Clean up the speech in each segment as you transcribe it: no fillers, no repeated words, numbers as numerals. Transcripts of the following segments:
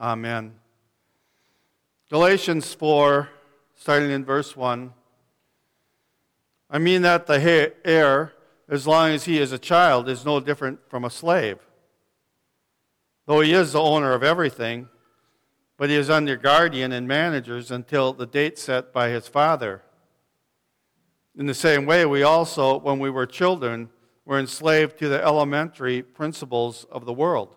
Amen. Galatians 4, starting in verse 1. I mean that the heir, as long as he is a child, is no different from a slave, though he is the owner of everything, but he is under guardian and managers until the date set by his father. In the same way, we also, when we were children, were enslaved to the elementary principles of the world.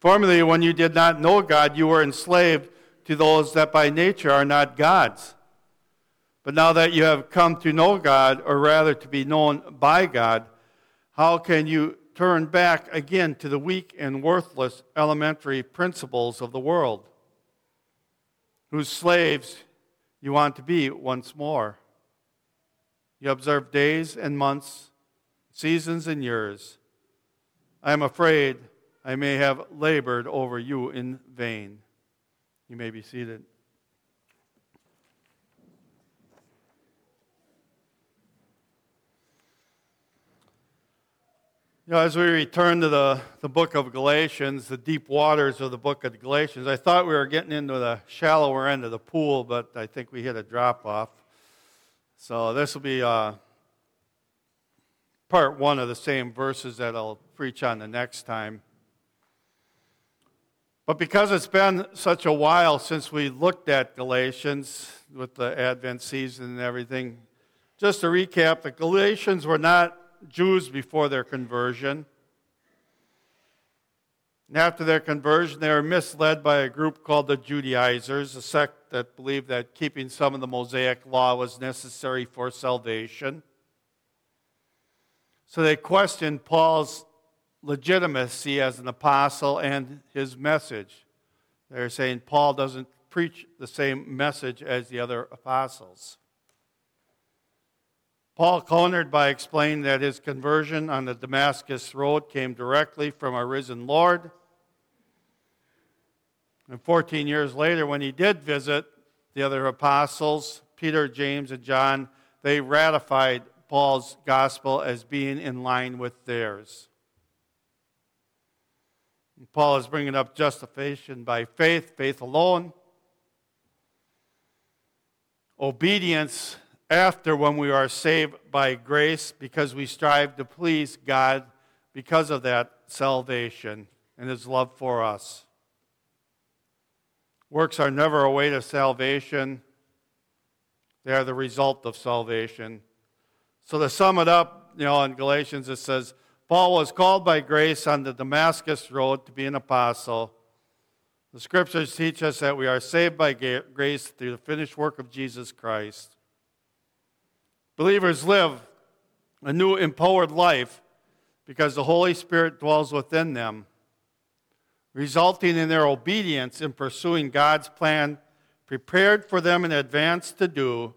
Formerly, when you did not know God, you were enslaved to those that by nature are not God's. But now that you have come to know God, or rather to be known by God, how can you turn back again to the weak and worthless elementary principles of the world, whose slaves you want to be once more? You observe days and months, seasons and years. I am afraid I may have labored over you in vain. You may be seated. You know, as we return to the book of Galatians, the deep waters of the book of Galatians, I thought we were getting into the shallower end of the pool, but I think we hit a drop-off. So this will be part one of the same verses that I'll preach on the next time. But because it's been such a while since we looked at Galatians with the Advent season and everything, just to recap, the Galatians were not Jews before their conversion. And after their conversion, they were misled by a group called the Judaizers, a sect that believed that keeping some of the Mosaic law was necessary for salvation. So they questioned Paul's legitimacy as an apostle and his message. They're saying Paul doesn't preach the same message as the other apostles. Paul countered by explaining that his conversion on the Damascus Road came directly from our risen Lord. And 14 years later, when he did visit the other apostles, Peter, James, and John, they ratified Paul's gospel as being in line with theirs. And Paul is bringing up justification by faith, faith alone, obedience after when we are saved by grace, because we strive to please God because of that salvation and his love for us. Works are never a way to salvation. They are the result of salvation. So to sum it up, you know, in Galatians it says, Paul was called by grace on the Damascus Road to be an apostle. The scriptures teach us that we are saved by grace through the finished work of Jesus Christ. Believers live a new empowered life because the Holy Spirit dwells within them, resulting in their obedience in pursuing God's plan prepared for them in advance to do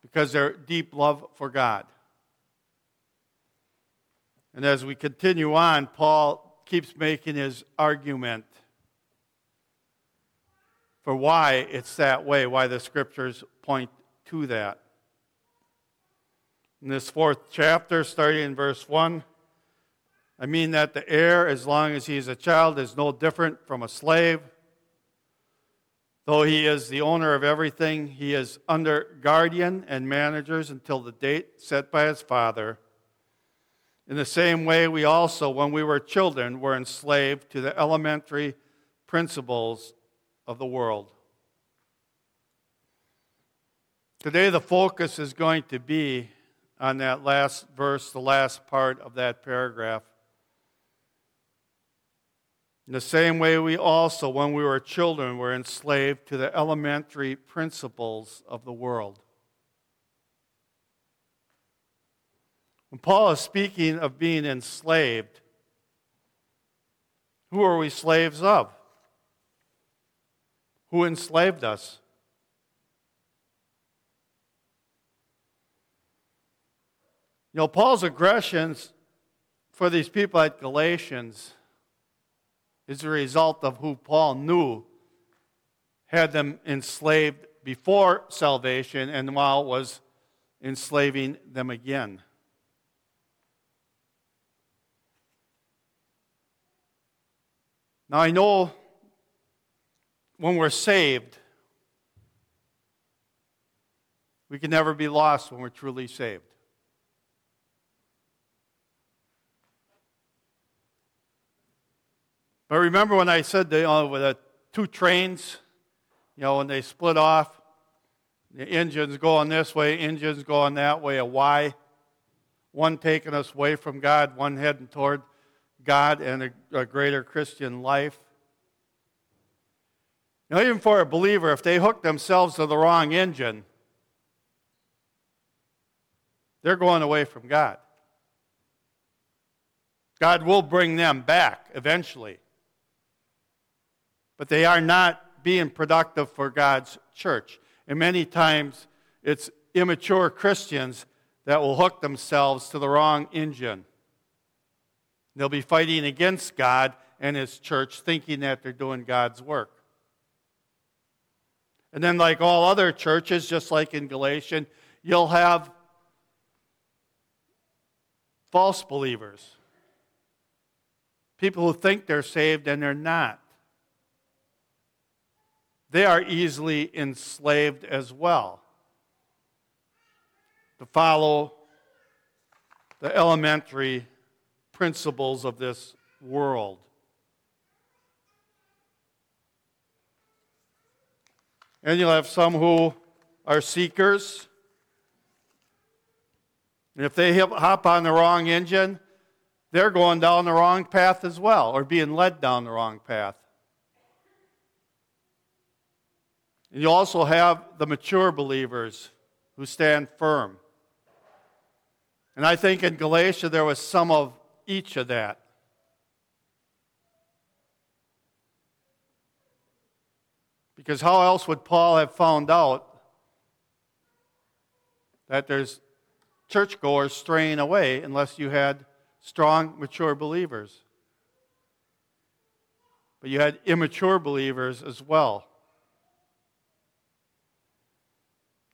because of their deep love for God. And as we continue on, Paul keeps making his argument for why it's that way, why the scriptures point to that. In this fourth chapter, starting in verse 1, I mean that the heir, as long as he is a child, is no different from a slave. Though he is the owner of everything, he is under guardian and managers until the date set by his father. In the same way, we also, when we were children, were enslaved to the elementary principles of the world. Today, the focus is going to be on that last verse, the last part of that paragraph. In the same way, we also, when we were children, were enslaved to the elementary principles of the world. When Paul is speaking of being enslaved, Who are we slaves of? Who enslaved us? You know, Paul's aggressions for these people at Galatians is a result of who Paul knew had them enslaved before salvation and while was enslaving them again. Now I know when we're saved, we can never be lost when we're truly saved. But remember when I said with the two trains, when they split off, the engine's going this way, engine's going that way, a Y. One taking us away from God, one heading toward God and a greater Christian life. Now, even for a believer, if they hook themselves to the wrong engine, they're going away from God. God will bring them back eventually. But they are not being productive for God's church. And many times, it's immature Christians that will hook themselves to the wrong engine. They'll be fighting against God and His church, thinking that they're doing God's work. And then, like all other churches, just like in Galatians, you'll have false believers. People who think they're saved and they're not. They are easily enslaved as well to follow the elementary principles of this world. And you'll have some who are seekers. And if they hop on the wrong engine, they're going down the wrong path as well, or being led down the wrong path. And you also have the mature believers who stand firm. And I think in Galatia there was some of each of that. Because how else would Paul have found out that there's churchgoers straying away unless you had strong, mature believers? But you had immature believers as well.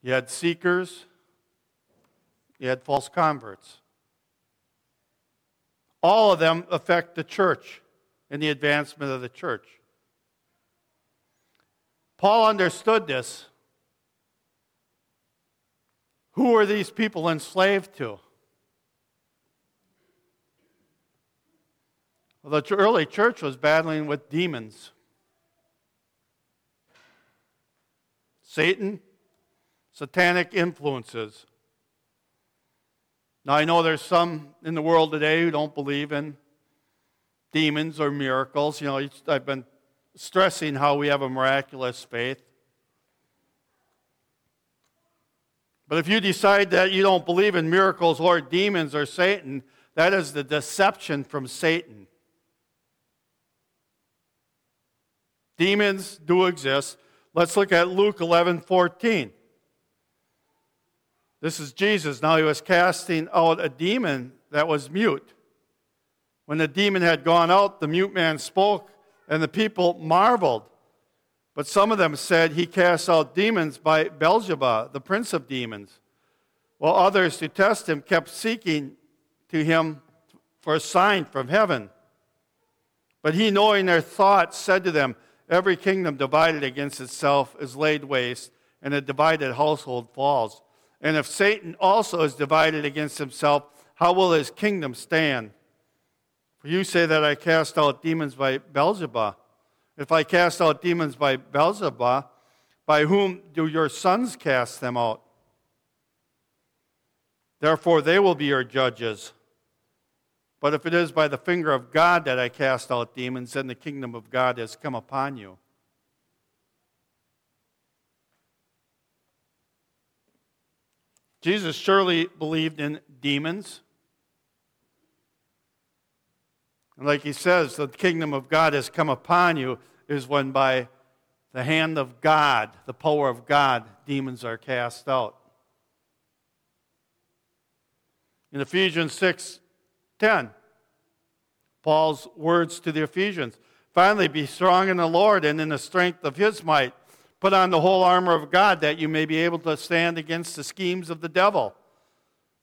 You had seekers, you had false converts. All of them affect the church and the advancement of the church. Paul understood this. Who were these people enslaved to? Well, the early church was battling with demons. Satan, satanic influences. Now, I know there's some in the world today who don't believe in demons or miracles. I've been stressing how we have a miraculous faith. But if you decide that you don't believe in miracles or demons or Satan, that is the deception from Satan. Demons do exist. Let's look at Luke 11:14. This is Jesus. Now he was casting out a demon that was mute. When the demon had gone out, the mute man spoke, and the people marveled. But some of them said, he casts out demons by Beelzebub, the prince of demons. While others, to test him, kept seeking to him for a sign from heaven. But he, knowing their thoughts, said to them, every kingdom divided against itself is laid waste, and a divided household falls. And if Satan also is divided against himself, how will his kingdom stand? For you say that I cast out demons by Beelzebub. If I cast out demons by Beelzebub, by whom do your sons cast them out? Therefore they will be your judges. But if it is by the finger of God that I cast out demons, then the kingdom of God has come upon you. Jesus surely believed in demons. And like he says, the kingdom of God has come upon you is when by the hand of God, the power of God, demons are cast out. In Ephesians 6:10, Paul's words to the Ephesians, "Finally, be strong in the Lord and in the strength of his might. Put on the whole armor of God that you may be able to stand against the schemes of the devil.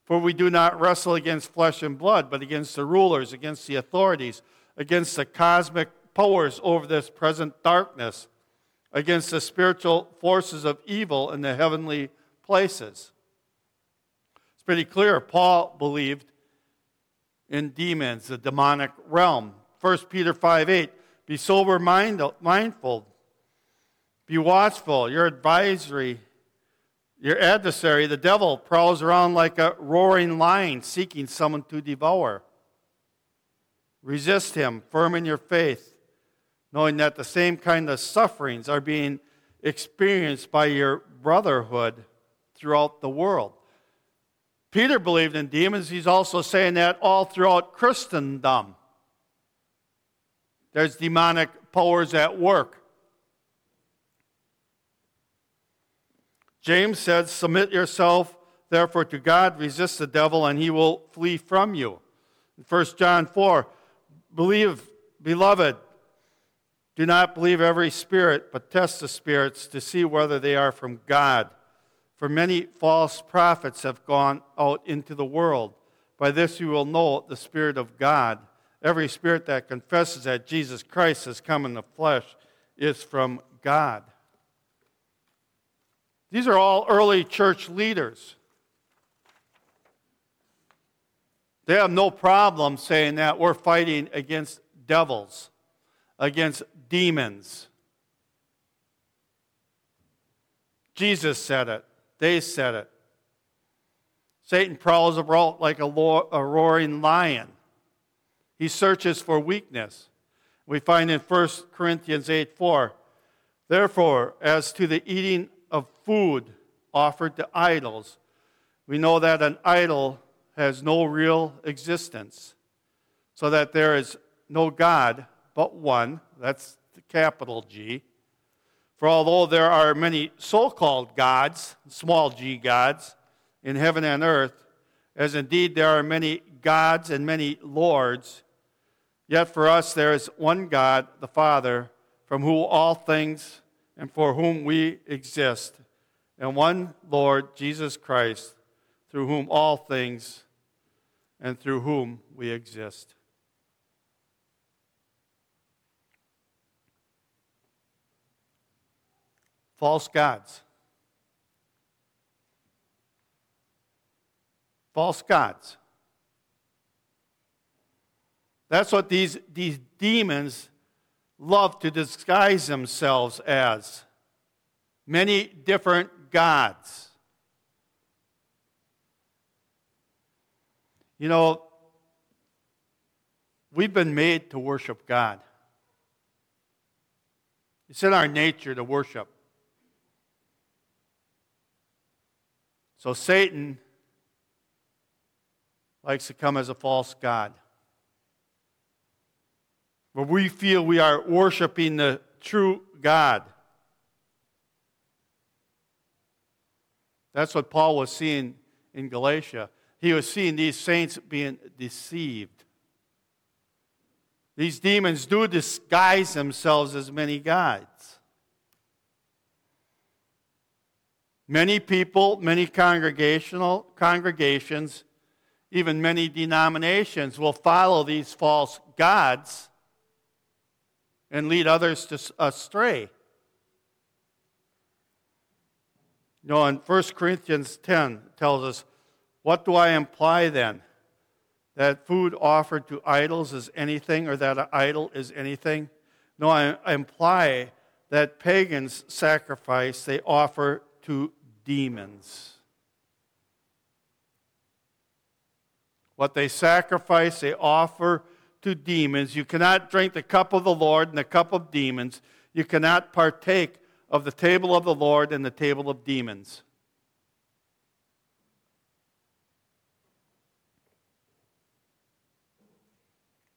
For we do not wrestle against flesh and blood, but against the rulers, against the authorities, against the cosmic powers over this present darkness, against the spiritual forces of evil in the heavenly places." It's pretty clear Paul believed in demons, the demonic realm. 1 Peter 5:8, "Be sober mindful. Be watchful. Your adversary, the devil, prowls around like a roaring lion, seeking someone to devour. Resist him, firm in your faith, knowing that the same kind of sufferings are being experienced by your brotherhood throughout the world." Peter believed in demons. He's also saying that all throughout Christendom. There's demonic powers at work. James says, "Submit yourself, therefore, to God. Resist the devil, and he will flee from you." 1 John 4, "Beloved, do not believe every spirit, but test the spirits to see whether they are from God. For many false prophets have gone out into the world. By this you will know the Spirit of God. Every spirit that confesses that Jesus Christ has come in the flesh is from God." These are all early church leaders. They have no problem saying that we're fighting against devils, against demons. Jesus said it. They said it. Satan prowls about like a roaring lion. He searches for weakness. We find in 1 Corinthians 8:4, "Therefore, as to the eating of food offered to idols, we know that an idol has no real existence, so that there is no God but one," that's the capital G. "For although there are many so-called gods," small g gods, "in heaven and earth, as indeed there are many gods and many lords, yet for us there is one God, the Father, from whom all things and for whom we exist, and one Lord, Jesus Christ, through whom all things and through whom we exist." False gods. False gods. That's what these demons love to disguise themselves as. Many different gods. You know, we've been made to worship God. It's in our nature to worship. So Satan likes to come as a false god, where we feel we are worshiping the true God. That's what Paul was seeing in Galatia. He was seeing these saints being deceived. These demons do disguise themselves as many gods. Many people, many congregations, even many denominations will follow these false gods and lead others astray. You know, in 1 Corinthians 10 tells us, "What do I imply then? That food offered to idols is anything, or that an idol is anything? No, I imply that pagans sacrifice they offer to demons. What they sacrifice they offer to demons. You cannot drink the cup of the Lord and the cup of demons. You cannot partake of the table of the Lord and the table of demons."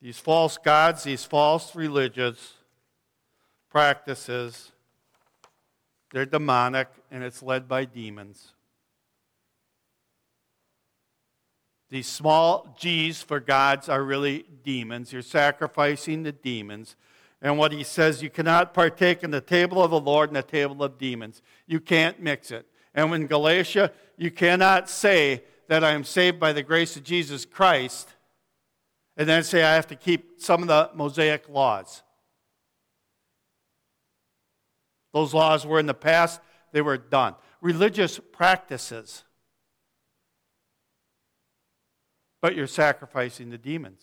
These false gods, these false religious practices, they're demonic, and it's led by demons. These small G's for gods are really demons. You're sacrificing the demons. And what he says, you cannot partake in the table of the Lord and the table of demons. You can't mix it. And in Galatia, you cannot say that I am saved by the grace of Jesus Christ and then say I have to keep some of the Mosaic laws. Those laws were in the past. They were done. Religious practices. But you're sacrificing the demons.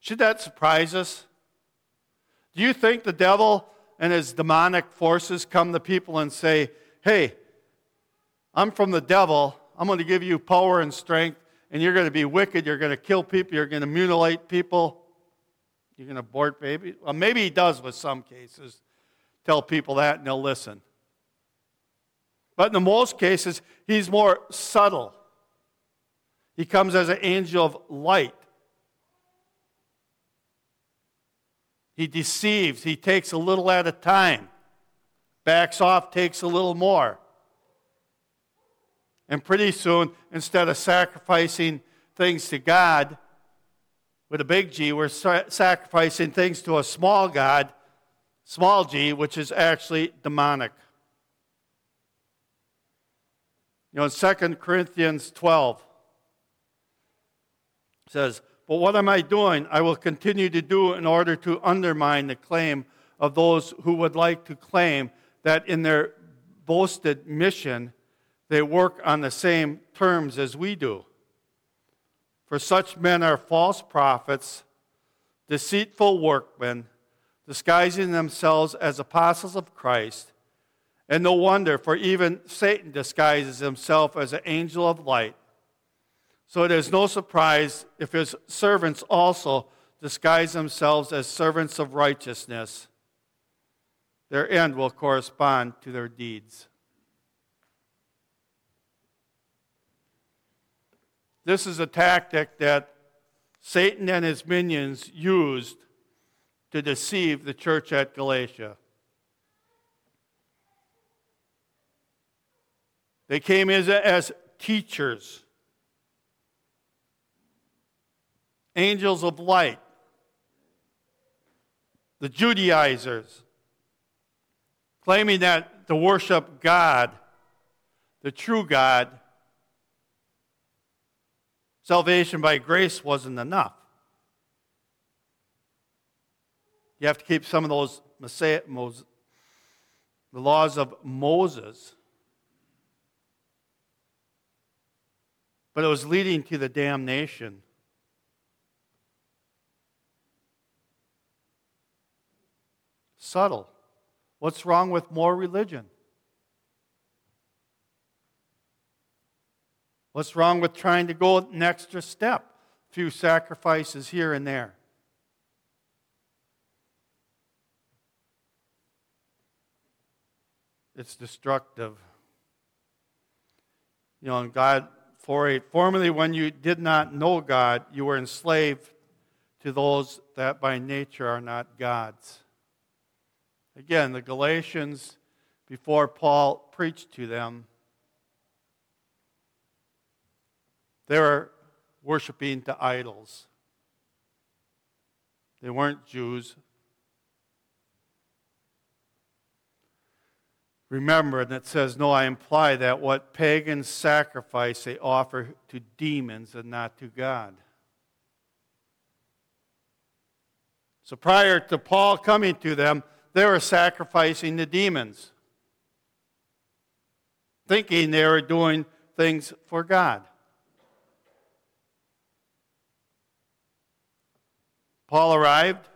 Should that surprise us? Do you think the devil and his demonic forces come to people and say, hey, I'm from the devil. I'm going to give you power and strength, and you're going to be wicked. You're going to kill people. You're going to mutilate people. You're going to abort babies. Well, maybe he does with some cases. Tell people that, and they'll listen. But in most cases, he's more subtle. He comes as an angel of light. He deceives. He takes a little at a time. Backs off, takes a little more. And pretty soon, instead of sacrificing things to God with a big G, we're sacrificing things to a small God, small g, which is actually demonic. You know, in 2 Corinthians 12, it says, but what am I doing? I will continue to do in order to undermine the claim of those who would like to claim that in their boasted mission, they work on the same terms as we do. For such men are false prophets, deceitful workmen, disguising themselves as apostles of Christ. And no wonder, for even Satan disguises himself as an angel of light. So it is no surprise if his servants also disguise themselves as servants of righteousness. Their end will correspond to their deeds. This is a tactic that Satan and his minions used to deceive the church at Galatia. They came in as teachers, angels of light, the Judaizers, claiming that to worship God, the true God, salvation by grace wasn't enough. You have to keep some of those the laws of Moses. But it was leading to the damnation. Subtle. What's wrong with more religion? What's wrong with trying to go an extra step? A few sacrifices here and there. It's destructive. You know, and God... 4:8, formerly when you did not know God, you were enslaved to those that by nature are not God's. Again, the Galatians, before Paul preached to them, they were worshiping to idols. They weren't Jews. Remember, and it says, no, I imply that what pagan sacrifice they offer to demons and not to God. So prior to Paul coming to them, they were sacrificing the demons, thinking they were doing things for God. Paul arrived.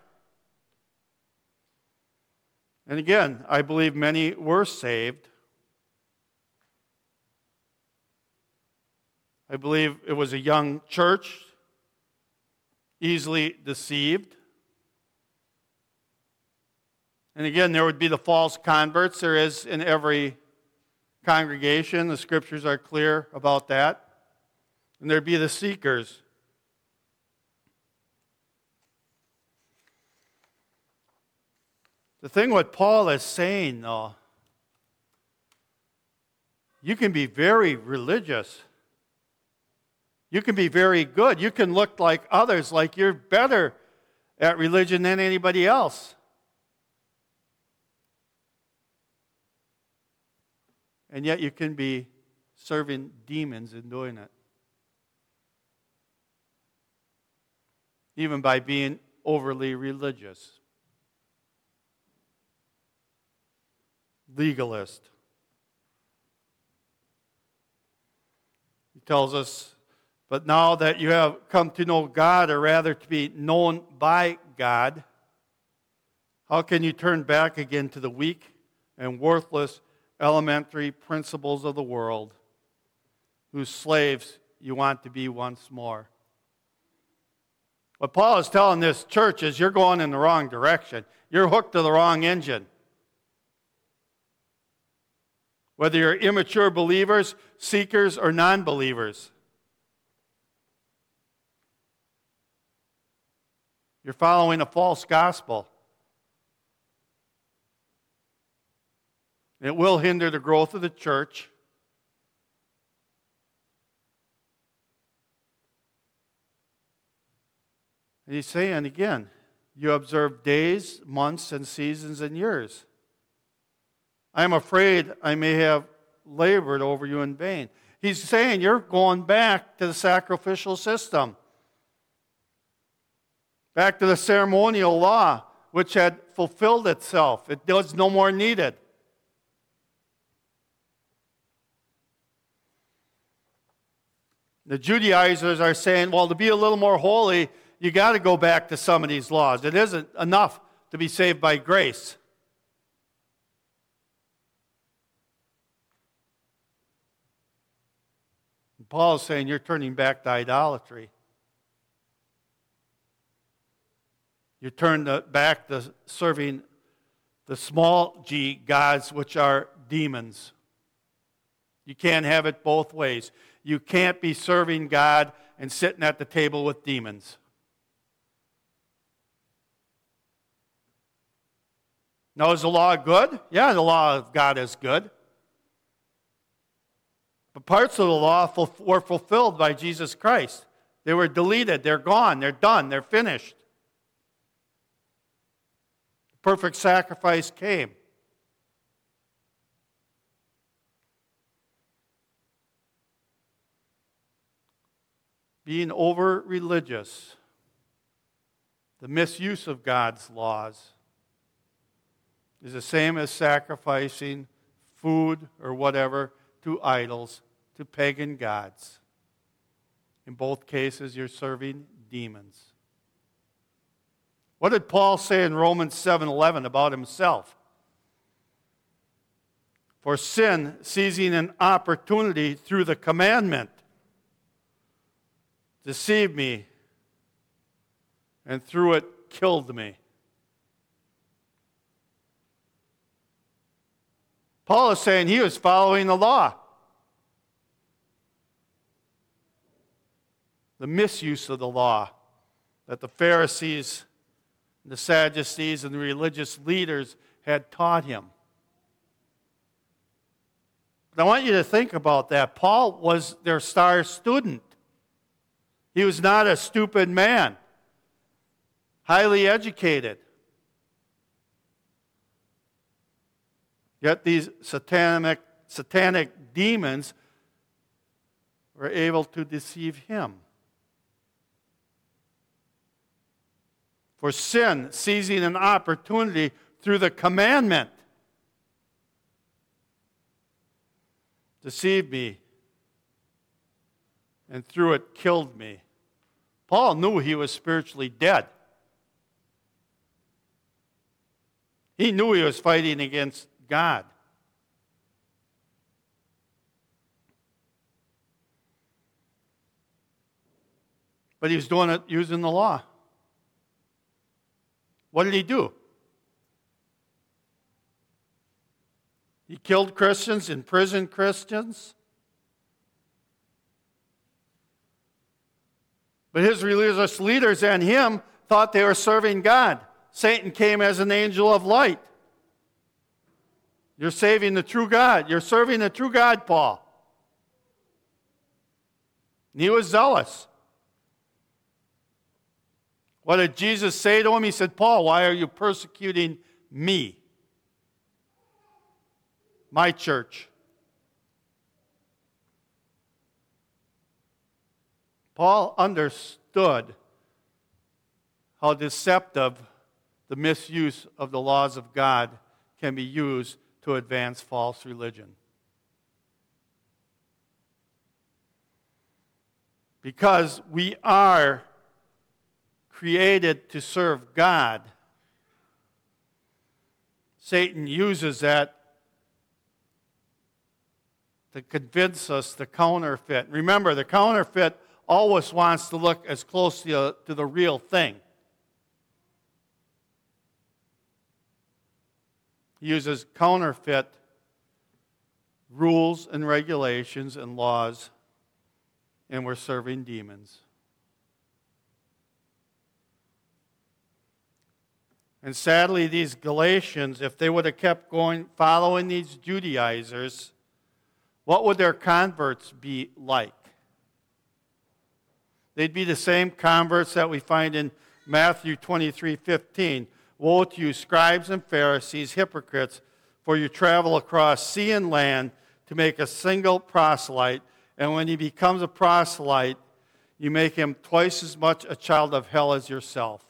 And again, I believe many were saved. I believe it was a young church, easily deceived. And again, there would be the false converts. There is in every congregation. The scriptures are clear about that. and there'd be the seekers. The thing what Paul is saying, though, you can be very religious. You can be very good. You can look like others, like you're better at religion than anybody else. And yet you can be serving demons in doing it. Even by being overly religious. Legalist. He tells us, but now that you have come to know God, or rather to be known by God, how can you turn back again to the weak and worthless elementary principles of the world, whose slaves you want to be once more? What Paul is telling this church is, you're going in the wrong direction. You're hooked to the wrong engine. Whether you're immature believers, seekers, or non-believers, you're following a false gospel. It will hinder the growth of the church. And he's saying again, you observe days, months, and seasons and years. I am afraid I may have labored over you in vain. He's saying you're going back to the sacrificial system, back to the ceremonial law, which had fulfilled itself. It was no more needed. The Judaizers are saying, well, to be a little more holy, you got to go back to some of these laws. It isn't enough to be saved by grace. Paul is saying you're turning back to idolatry. You turn back to serving the small g gods, which are demons. You can't have it both ways. You can't be serving God and sitting at the table with demons. Now, is the law good? Yeah, the law of God is good. But parts of the law were fulfilled by Jesus Christ. They were deleted. They're gone. They're done. They're finished. The perfect sacrifice came. Being over-religious. The misuse of God's laws is the same as sacrificing food or whatever to idols, to pagan gods. In both cases, you're serving demons. What did Paul say in Romans 7:11 about himself? For sin, seizing an opportunity through the commandment, deceived me, and through it killed me. Paul is saying he was following the law. The misuse of the law that the Pharisees, the Sadducees, and the religious leaders had taught him. But I want you to think about that. Paul was their star student. He was not a stupid man, highly educated. Yet these satanic demons were able to deceive him. For sin, seizing an opportunity through the commandment, deceived me, and through it killed me. Paul knew he was spiritually dead. He knew he was fighting against God. But he was doing it using the law. What did he do? He killed Christians, imprisoned Christians. But his religious leaders and him thought they were serving God. Satan came as an angel of light. You're saving the true God. You're serving the true God, Paul. And he was zealous. What did Jesus say to him? He said, Paul, why are you persecuting me? My church. Paul understood how deceptive the misuse of the laws of God can be used to advance false religion. Because we are created to serve God, Satan uses that to convince us to counterfeit. Remember, the counterfeit always wants to look as close to the real thing. He uses counterfeit rules and regulations and laws, and we're serving demons. And sadly, these Galatians, if they would have kept going, following these Judaizers, what would their converts be like? They'd be the same converts that we find in Matthew 23:15. Woe to you, scribes and Pharisees, hypocrites, for you travel across sea and land to make a single proselyte, and when he becomes a proselyte, you make him twice as much a child of hell as yourself.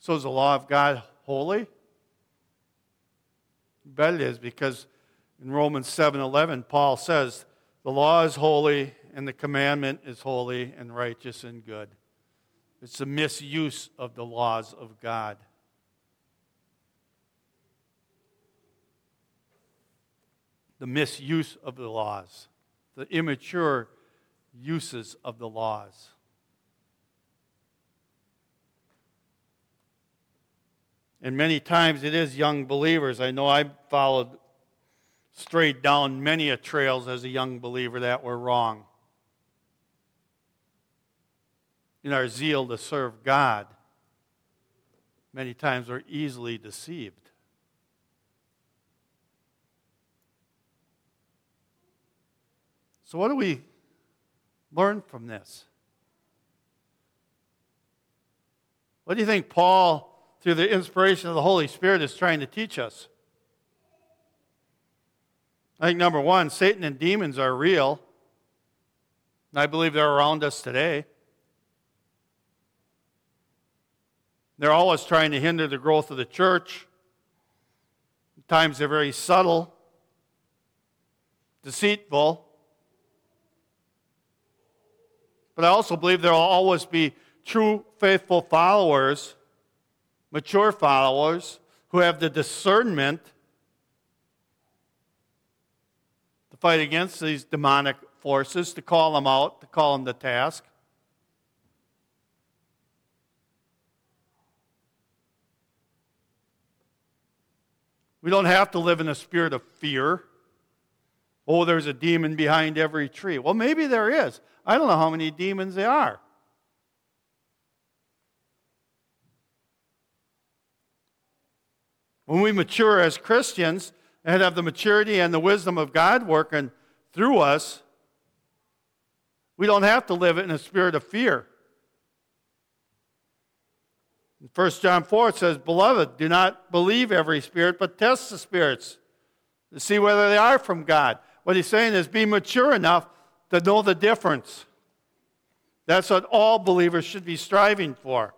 So is the law of God holy? You bet it is, because in Romans 7:11, Paul says, the law is holy and the commandment is holy and righteous and good. It's a misuse of the laws of God. The misuse of the laws. The immature uses of the laws. And many times it is young believers. I know I strayed down many a trails as a young believer that were wrong. In our zeal to serve God, many times we're easily deceived. So what do we learn from this? What do you think Paul, through the inspiration of the Holy Spirit, is trying to teach us? I think, number one, Satan and demons are real. And I believe they're around us today. They're always trying to hinder the growth of the church. At times they're very subtle, deceitful. But I also believe there will always be true, faithful followers, mature followers, who have the discernment to fight against these demonic forces, to call them out, to call them to task. We don't have to live in a spirit of fear. Oh, there's a demon behind every tree. Well, maybe there is. I don't know how many demons there are. When we mature as Christians and have the maturity and the wisdom of God working through us, we don't have to live in a spirit of fear. 1 John 4 says, Beloved, do not believe every spirit, but test the spirits to see whether they are from God. What he's saying is be mature enough to know the difference. That's what all believers should be striving for.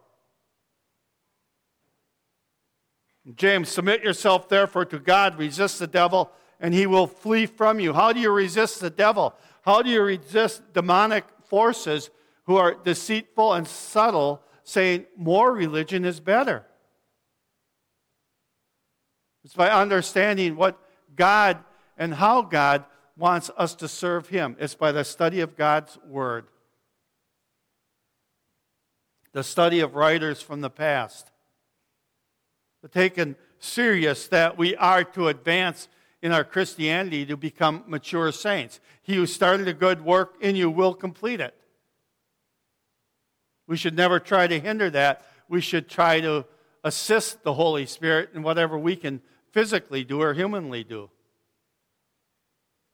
James, submit yourself therefore to God, resist the devil, and he will flee from you. How do you resist the devil? How do you resist demonic forces who are deceitful and subtle, saying more religion is better? It's by understanding what God and how God wants us to serve him. It's by the study of God's word. The study of writers from the past. Taking serious that we are to advance in our Christianity to become mature saints. He who started a good work in you will complete it. We should never try to hinder that. We should try to assist the Holy Spirit in whatever we can physically do or humanly do.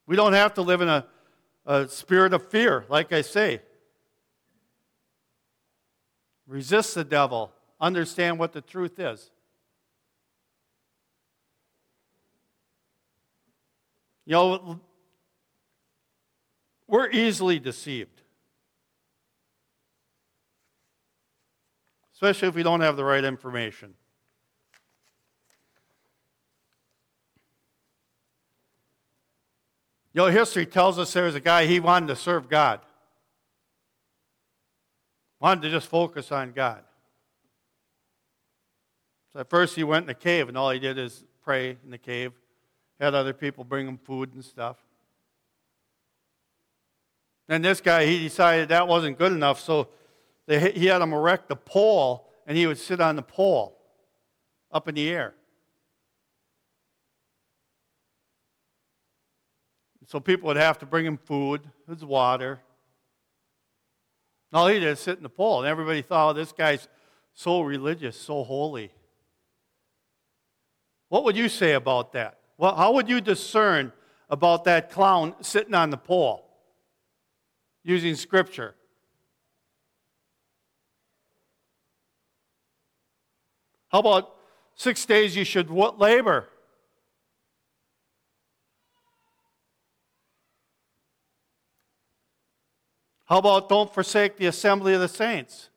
We don't have to live in a spirit of fear, like I say. Resist the devil. Understand what the truth is. You know, we're easily deceived. Especially if we don't have the right information. You know, history tells us there was a guy, he wanted to serve God. Wanted to just focus on God. So at first he went in a cave, and all he did is pray in the cave. Had other people bring him food and stuff. Then this guy, he decided that wasn't good enough, so he had him erect a pole, and he would sit on the pole up in the air. So people would have to bring him food, his water. And all he did is sit in the pole. And everybody thought, oh, this guy's so religious, so holy. What would you say about that? Well, how would you discern about that clown sitting on the pole using Scripture? How about 6 days you should labor? How about don't forsake the assembly of the saints?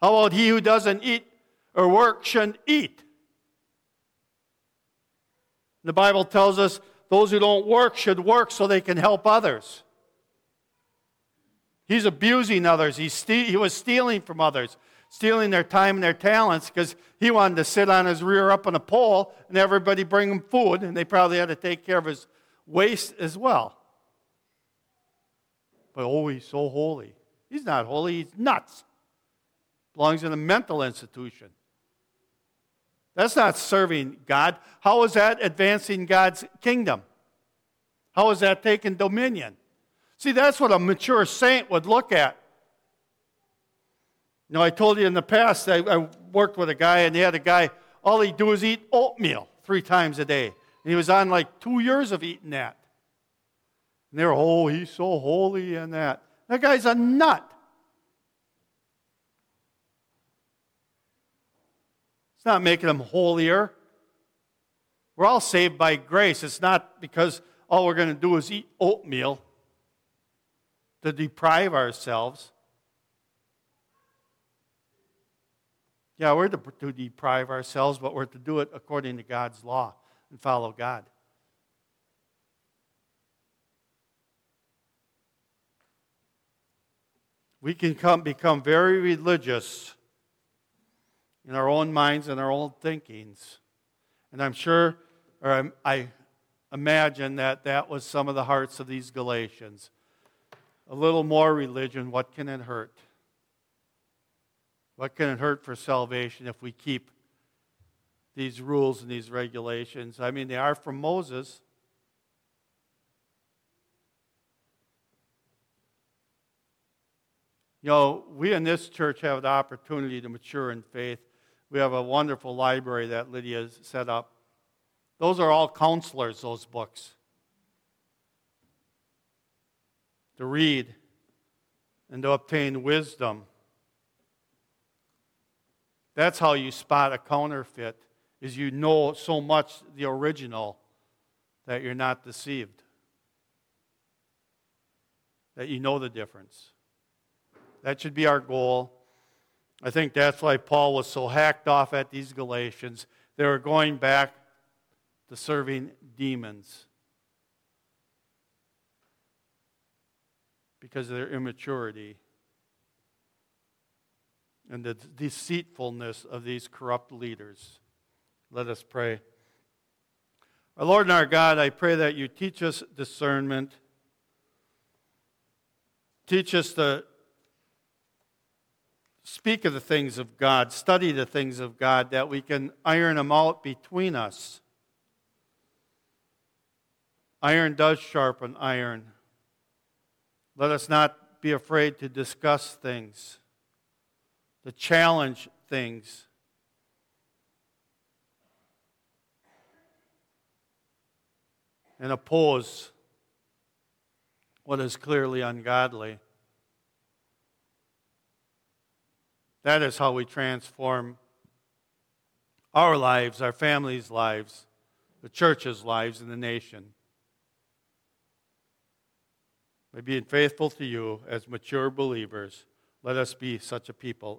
How about he who doesn't eat or work shouldn't eat? The Bible tells us those who don't work should work so they can help others. He's abusing others. He was stealing from others, stealing their time and their talents because he wanted to sit on his rear up on a pole and everybody bring him food, and they probably had to take care of his waste as well. But oh, he's so holy. He's not holy, he's nuts. Belongs in a mental institution. That's not serving God. How is that advancing God's kingdom? How is that taking dominion? See, that's what a mature saint would look at. You know, I told you in the past, I worked with a guy, and he had a guy, all he'd do is eat oatmeal 3 times a day. And he was on like 2 years of eating that. And they were, oh, he's so holy and that. That guy's a nut. It's not making him holier. We're all saved by grace. It's not because all we're going to do is eat oatmeal to deprive ourselves. Yeah, we're to deprive ourselves, but we're to do it according to God's law and follow God. We can become very religious in our own minds and our own thinkings. And I'm sure, or I imagine that was some of the hearts of these Galatians. A little more religion, what can it hurt? What can it hurt for salvation if we keep these rules and these regulations? I mean, they are from Moses. You know, we in this church have the opportunity to mature in faith. We have a wonderful library that Lydia's set up. Those are all counselors, those books. To read and to obtain wisdom. That's how you spot a counterfeit, is you know so much the original that you're not deceived. That you know the difference. That should be our goal. I think that's why Paul was so hacked off at these Galatians. They were going back to serving demons because of their immaturity and the deceitfulness of these corrupt leaders. Let us pray. Our Lord and our God, I pray that you teach us discernment. Teach us to speak of the things of God, study the things of God, that we can iron them out between us. Iron does sharpen iron. Let us not be afraid to discuss things, to challenge things. And oppose what is clearly ungodly. That is how we transform our lives, our families' lives, the church's lives, and the nation. By being faithful to you as mature believers, let us be such a people